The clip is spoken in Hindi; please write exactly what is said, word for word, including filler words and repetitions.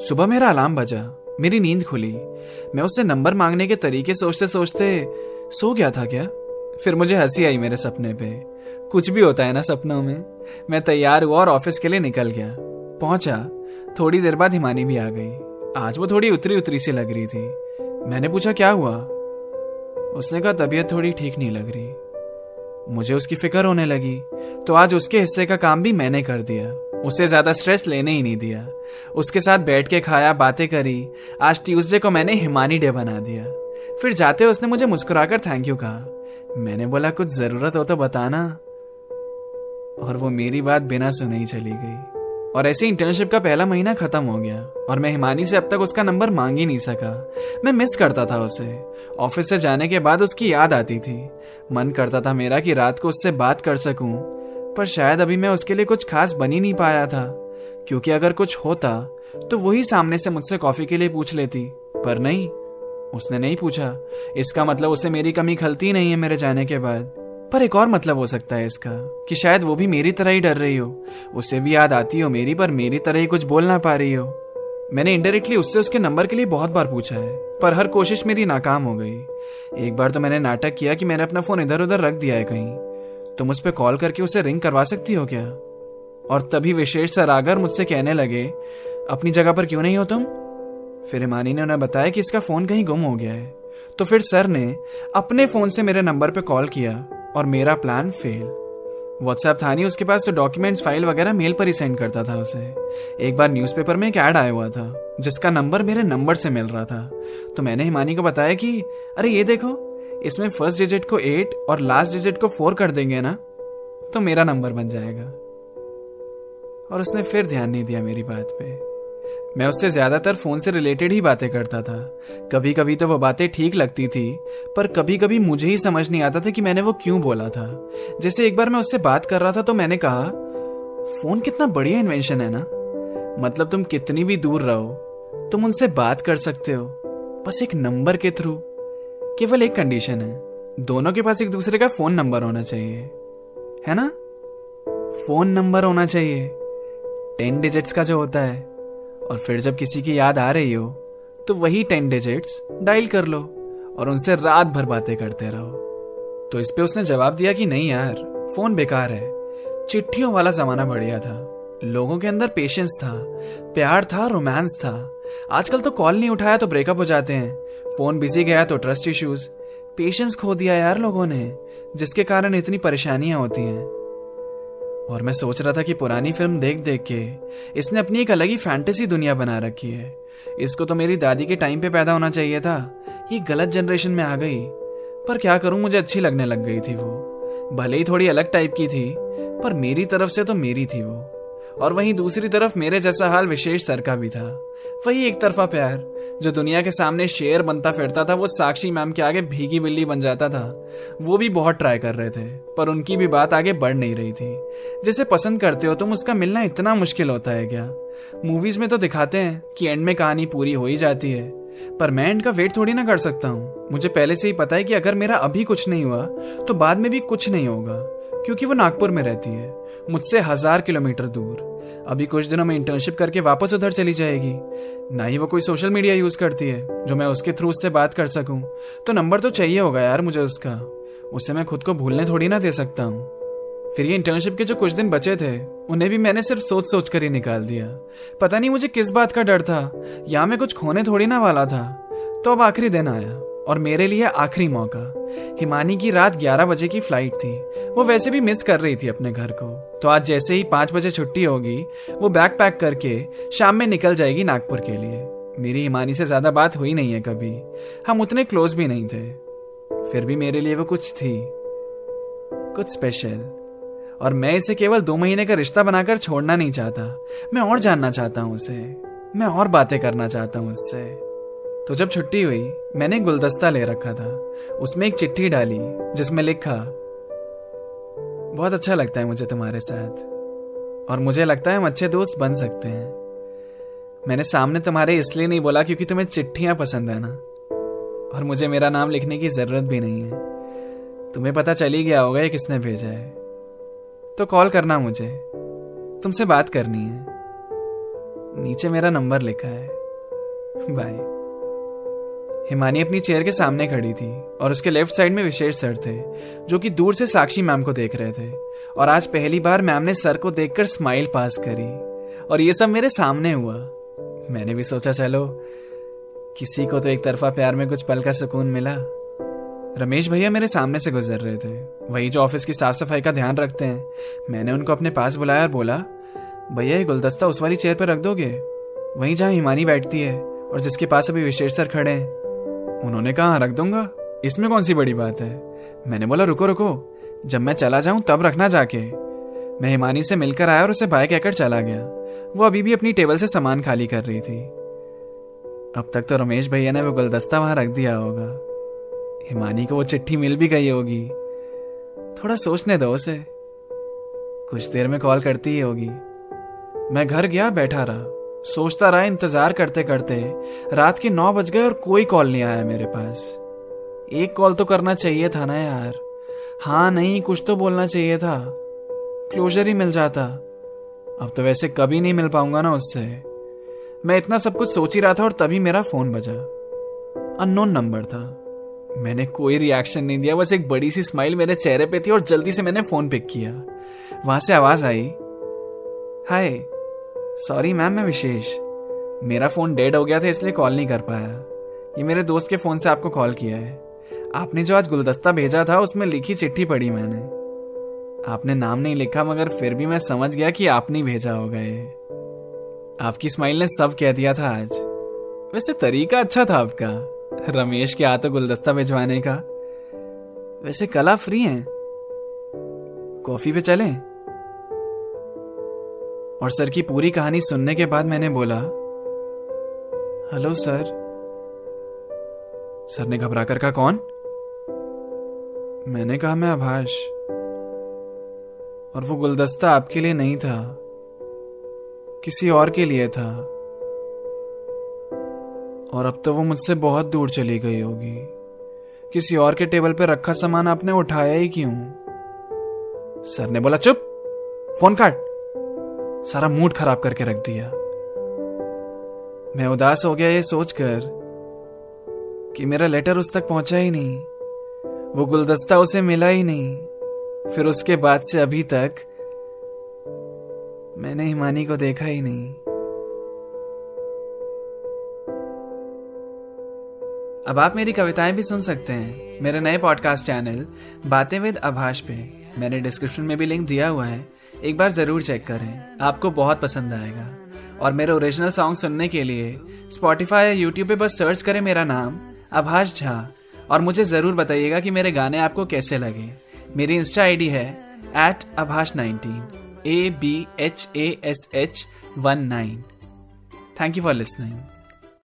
सुबह मेरा अलार्म बजा, मेरी नींद खुली। मैं उससे नंबर मांगने के तरीके सोचते सोचते सो गया था क्या? फिर मुझे हंसी आई मेरे सपने पे। कुछ भी होता है ना सपनों में। मैं तैयार हुआ और ऑफिस के लिए निकल गया। पहुंचा, थोड़ी देर बाद हिमानी भी आ गई। आज वो थोड़ी उतरी उतरी सी लग रही थी। मैंने पूछा क्या हुआ? उसने कहा तबीयत थोड़ी ठीक नहीं लग रही। मुझे उसकी फिक्र होने लगी, तो आज उसके हिस्से का काम भी मैंने कर दिया। उसे ज्यादा स्ट्रेस लेने ही नहीं दिया। उसके साथ बैठ के खाया, बातें करी। आज ट्यूसडे को मैंने हिमानी डे बना दिया। फिर जाते उसने मुझे मुस्कुराकर थैंक यू कहा। मैंने बोला कुछ जरूरत हो तो बताना, और वो मेरी बात बिना सुने ही चली गई। और ऐसे इंटर्नशिप का पहला महीना खत्म हो गया, और मैं हिमानी से अब तक उसका नंबर मांग ही नहीं सका। मैं मिस करता था उसे। ऑफिस से जाने के बाद उसकी याद आती थी। मन करता था मेरा कि रात को उससे बात कर सकूं, पर शायद अभी मैं उसके लिए कुछ खास बन ही नहीं पाया था, क्योंकि अगर कुछ होता तो वही सामने से मुझसे कॉफी के लिए पूछ लेती। पर नहीं, उसने नहीं पूछा। इसका मतलब उसे मेरी कमी खलती नहीं है मेरे जाने के बाद। पर एक और मतलब हो सकता है इसका कि शायद वो भी मेरी तरह ही डर रही हो। उसे भी याद आती हो मेरी, पर मेरी तरह ही कुछ बोल ना पा रही हो। मैंने इंडायरेक्टली उससे उसके नंबर के लिए बहुत बार पूछा है, पर हर कोशिश मेरी नाकाम हो गई। एक बार तो मैंने नाटक किया कि मैंने अपना फोन इधर उधर रख दिया है कहीं। तुम उस पर कॉल करके उसे रिंग करवा सकती हो क्या? और तभी विशेष सर आकर मुझसे कहने लगे अपनी जगह पर क्यों नहीं हो तुम। फिर हिमानी ने उन्हें बताया कि इसका फोन कहीं गुम हो गया है। तो फिर सर ने अपने फोन से मेरे नंबर पर कॉल किया और मेरा प्लान फेल। व्हाट्सएप था नहीं उसके पास, तो डॉक्यूमेंट्स फाइल वगैरह मेल पर ही सेंड करता था उसे। एक बार न्यूज़पेपर में एक ऐड आया हुआ था जिसका नंबर मेरे नंबर से मिल रहा था। तो मैंने हिमानी को बताया कि अरे ये देखो, इसमें फर्स्ट डिजिट को एट और लास्ट डिजिट को फोर कर देंगे ना, तो मेरा नंबर बन जाएगा। और उसने फिर ध्यान नहीं दिया मेरी बात पे। मैं उससे ज्यादातर फोन से रिलेटेड ही बातें करता था। कभी कभी तो वो बातें ठीक लगती थी, पर कभी कभी मुझे ही समझ नहीं आता था कि मैंने वो क्यों बोला था। जैसे एक बार मैं उससे बात कर रहा था तो मैंने कहा फोन कितना बढ़िया इन्वेंशन है ना, मतलब तुम कितनी भी दूर रहो तुम उनसे बात कर सकते हो, बस एक नंबर के थ्रू। केवल एक कंडीशन है, दोनों के पास एक दूसरे का फोन नंबर होना चाहिए, है ना? फोन नंबर होना चाहिए टेन डिजिट्स का जो होता है, और फिर जब किसी की याद आ रही हो तो वही टेन डिजिट्स डायल कर लो और उनसे रात भर बातें करते रहो। तो इस पे उसने जवाब दिया कि नहीं यार, फोन बेकार है, चिट्ठियों वाला जमाना बढ़िया था। लोगों के अंदर पेशेंस था, प्यार था, रोमांस था। आजकल तो कॉल नहीं उठाया तो ब्रेकअप हो जाते हैं, फोन बिजी गया तो ट्रस्ट इश्यूज। पेशेंस खो दिया यार लोगों ने, जिसके कारण इतनी परेशानियां होती हैं। और मैं सोच रहा था कि पुरानी फिल्म देख देख के इसने अपनी एक अलग ही फैंटेसी दुनिया बना रखी है। इसको तो मेरी दादी के टाइम पे पैदा होना चाहिए था, ये गलत जनरेशन में आ गई। पर क्या करूं, मुझे अच्छी लगने लग गई थी वो। भले ही थोड़ी अलग टाइप की थी, पर मेरी तरफ से तो मेरी थी वो। और वहीं दूसरी तरफ मेरे जैसा हाल विशेष सर का भी था। वही एक तरफा प्यार जो दुनिया के सामने शेर बनता फिरता था, वो साक्षी मैम के आगे भीगी बिल्ली बन जाता था। वो भी बहुत ट्राई कर रहे थे, पर उनकी भी बात आगे बढ़ नहीं रही थी। जिसे पसंद करते हो तुम, उसका मिलना इतना मुश्किल होता है क्या? मूवीज में तो दिखाते हैं कि एंड में कहानी पूरी हो ही जाती है, पर मैं एंड का वेट थोड़ी ना कर सकता हूँ। मुझे पहले से ही पता है कि अगर मेरा अभी कुछ नहीं हुआ तो बाद में भी कुछ नहीं होगा, क्योंकि वो नागपुर में रहती है, मुझसे हजार किलोमीटर दूर। अभी कुछ दिनों में इंटर्नशिप करके वापस उधर चली जाएगी। ना ही वो कोई सोशल मीडिया यूज करती है जो मैं उसके थ्रू उससे बात कर सकूं, तो नंबर तो चाहिए होगा यार मुझे उसका। उससे मैं खुद को भूलने थोड़ी ना दे सकता हूं। फिर ये इंटर्नशिप के जो कुछ दिन बचे थे, उन्हें भी मैंने सिर्फ सोच सोच कर ही निकाल दिया। पता नहीं मुझे किस बात का डर था, या मैं कुछ खोने थोड़ी ना वाला था। तो अब आखिरी दिन आया और मेरे लिए आखिरी मौका। हिमानी की रात ग्यारह बजे की फ्लाइट थी। वो वैसे भी मिस कर रही थी अपने घर को, तो आज जैसे ही पाँच बजे छुट्टी होगी वो बैग पैक करके शाम में निकल जाएगी नागपुर के लिए। मेरी हिमानी से ज़्यादा बात हुई नहीं है कभी, हम उतने क्लोज भी नहीं थे। फिर भी मेरे लिए वो कुछ थी, कुछ स्पेशल, और मैं इसे केवल दो महीने का रिश्ता बनाकर छोड़ना नहीं चाहता। मैं और जानना चाहता हूँ उसे, मैं और बातें करना चाहता हूँ उससे। तो जब छुट्टी हुई, मैंने गुलदस्ता ले रखा था, उसमें एक चिट्ठी डाली जिसमें लिखा बहुत अच्छा लगता है मुझे तुम्हारे साथ, और मुझे लगता है हम अच्छे दोस्त बन सकते हैं। मैंने सामने तुम्हारे इसलिए नहीं बोला क्योंकि तुम्हें चिट्ठियां पसंद है ना, और मुझे मेरा नाम लिखने की जरूरत भी नहीं है। तुम्हें पता चल ही गया होगा ये किसने भेजा है। तो कॉल करना, मुझे तुमसे बात करनी है। नीचे मेरा नंबर लिखा है, बाय। हिमानी अपनी चेयर के सामने खड़ी थी और उसके लेफ्ट साइड में विशेष सर थे जो कि दूर से साक्षी मैम को देख रहे थे, और आज पहली बार मैम ने सर को देखकर स्माइल पास करी और ये सब मेरे सामने हुआ। मैंने भी सोचा चलो किसी को तो एक तरफा प्यार में कुछ पल का सुकून मिला। रमेश भैया मेरे सामने से गुजर रहे थे, वही जो ऑफिस की साफ सफाई का ध्यान रखते हैं। मैंने उनको अपने पास बुलाया और बोला, भैया ये गुलदस्ता उस वाली चेयर पर रख दोगे, वहीं जहां हिमानी बैठती है और जिसके पास अभी विशेष सर खड़े हैं। उन्होंने कहा रख दूंगा, इसमें कौन सी बड़ी बात है। मैंने बोला रुको रुको, जब मैं चला जाऊं तब रखना जाके। मैं हिमानी से मिलकर आया और उसे बाय कहकर चला गया। वो अभी भी अपनी टेबल से सामान खाली कर रही थी। अब तक तो रमेश भैया ने वो गुलदस्ता वहां रख दिया होगा, हिमानी को वो चिट्ठी मिल भी गई होगी। थोड़ा सोचने दो उसे, कुछ देर में कॉल करती ही होगी। मैं घर गया, बैठा रहा, सोचता रहा, इंतजार करते करते रात के नौ बज गए और कोई कॉल नहीं आया मेरे पास। एक कॉल तो करना चाहिए था ना यार, हाँ नहीं कुछ तो बोलना चाहिए था, क्लोजर ही मिल जाता। अब तो वैसे कभी नहीं मिल पाऊंगा ना उससे। मैं इतना सब कुछ सोच ही रहा था और तभी मेरा फोन बजा। अननोन नंबर था। मैंने कोई रिएक्शन नहीं दिया, बस एक बड़ी सी स्माइल मेरे चेहरे पे थी और जल्दी से मैंने फोन पिक किया। वहां से आवाज आई, हाय सॉरी मैम मैं विशेष, मेरा फोन डेड हो गया था इसलिए कॉल नहीं कर पाया, ये मेरे दोस्त के फोन से आपको कॉल किया है। आपने जो आज गुलदस्ता भेजा था उसमें लिखी चिट्ठी पढ़ी मैंने, आपने नाम नहीं लिखा मगर फिर भी मैं समझ गया कि आपने भेजा होगा ये। आपकी स्माइल ने सब कह दिया था आज। वैसे तरीका अच्छा था आपका, रमेश के हाथों गुलदस्ता भिजवाने का। वैसे कल आप फ्री हैं, कॉफी पे चलें? और सर की पूरी कहानी सुनने के बाद मैंने बोला, हेलो सर। सर ने घबरा कर कहा, कौन? मैंने कहा मैं आभाष, और वो गुलदस्ता आपके लिए नहीं था, किसी और के लिए था, और अब तो वो मुझसे बहुत दूर चली गई होगी। किसी और के टेबल पर रखा सामान आपने उठाया ही क्यों? सर ने बोला, चुप, फोन काट, सारा मूड खराब करके रख दिया। मैं उदास हो गया ये सोचकर कि मेरा लेटर उस तक पहुंचा ही नहीं, वो गुलदस्ता उसे मिला ही नहीं। फिर उसके बाद से अभी तक मैंने हिमानी को देखा ही नहीं। अब आप मेरी कविताएं भी सुन सकते हैं मेरे नए पॉडकास्ट चैनल बातें विद अभाष पे। मैंने डिस्क्रिप्शन में भी लिंक दिया हुआ है, एक बार जरूर चेक करें, आपको बहुत पसंद आएगा। और मेरे ओरिजिनल सॉन्ग सुनने के लिए स्पॉटिफाई या यूट्यूब पे बस सर्च करें मेरा नाम अभाष झा, और मुझे ज़रूर बताइएगा कि मेरे गाने आपको कैसे लगे। मेरी इंस्टा आईडी है at Abhash nineteen A B H A S H one nine. Thank you for listening.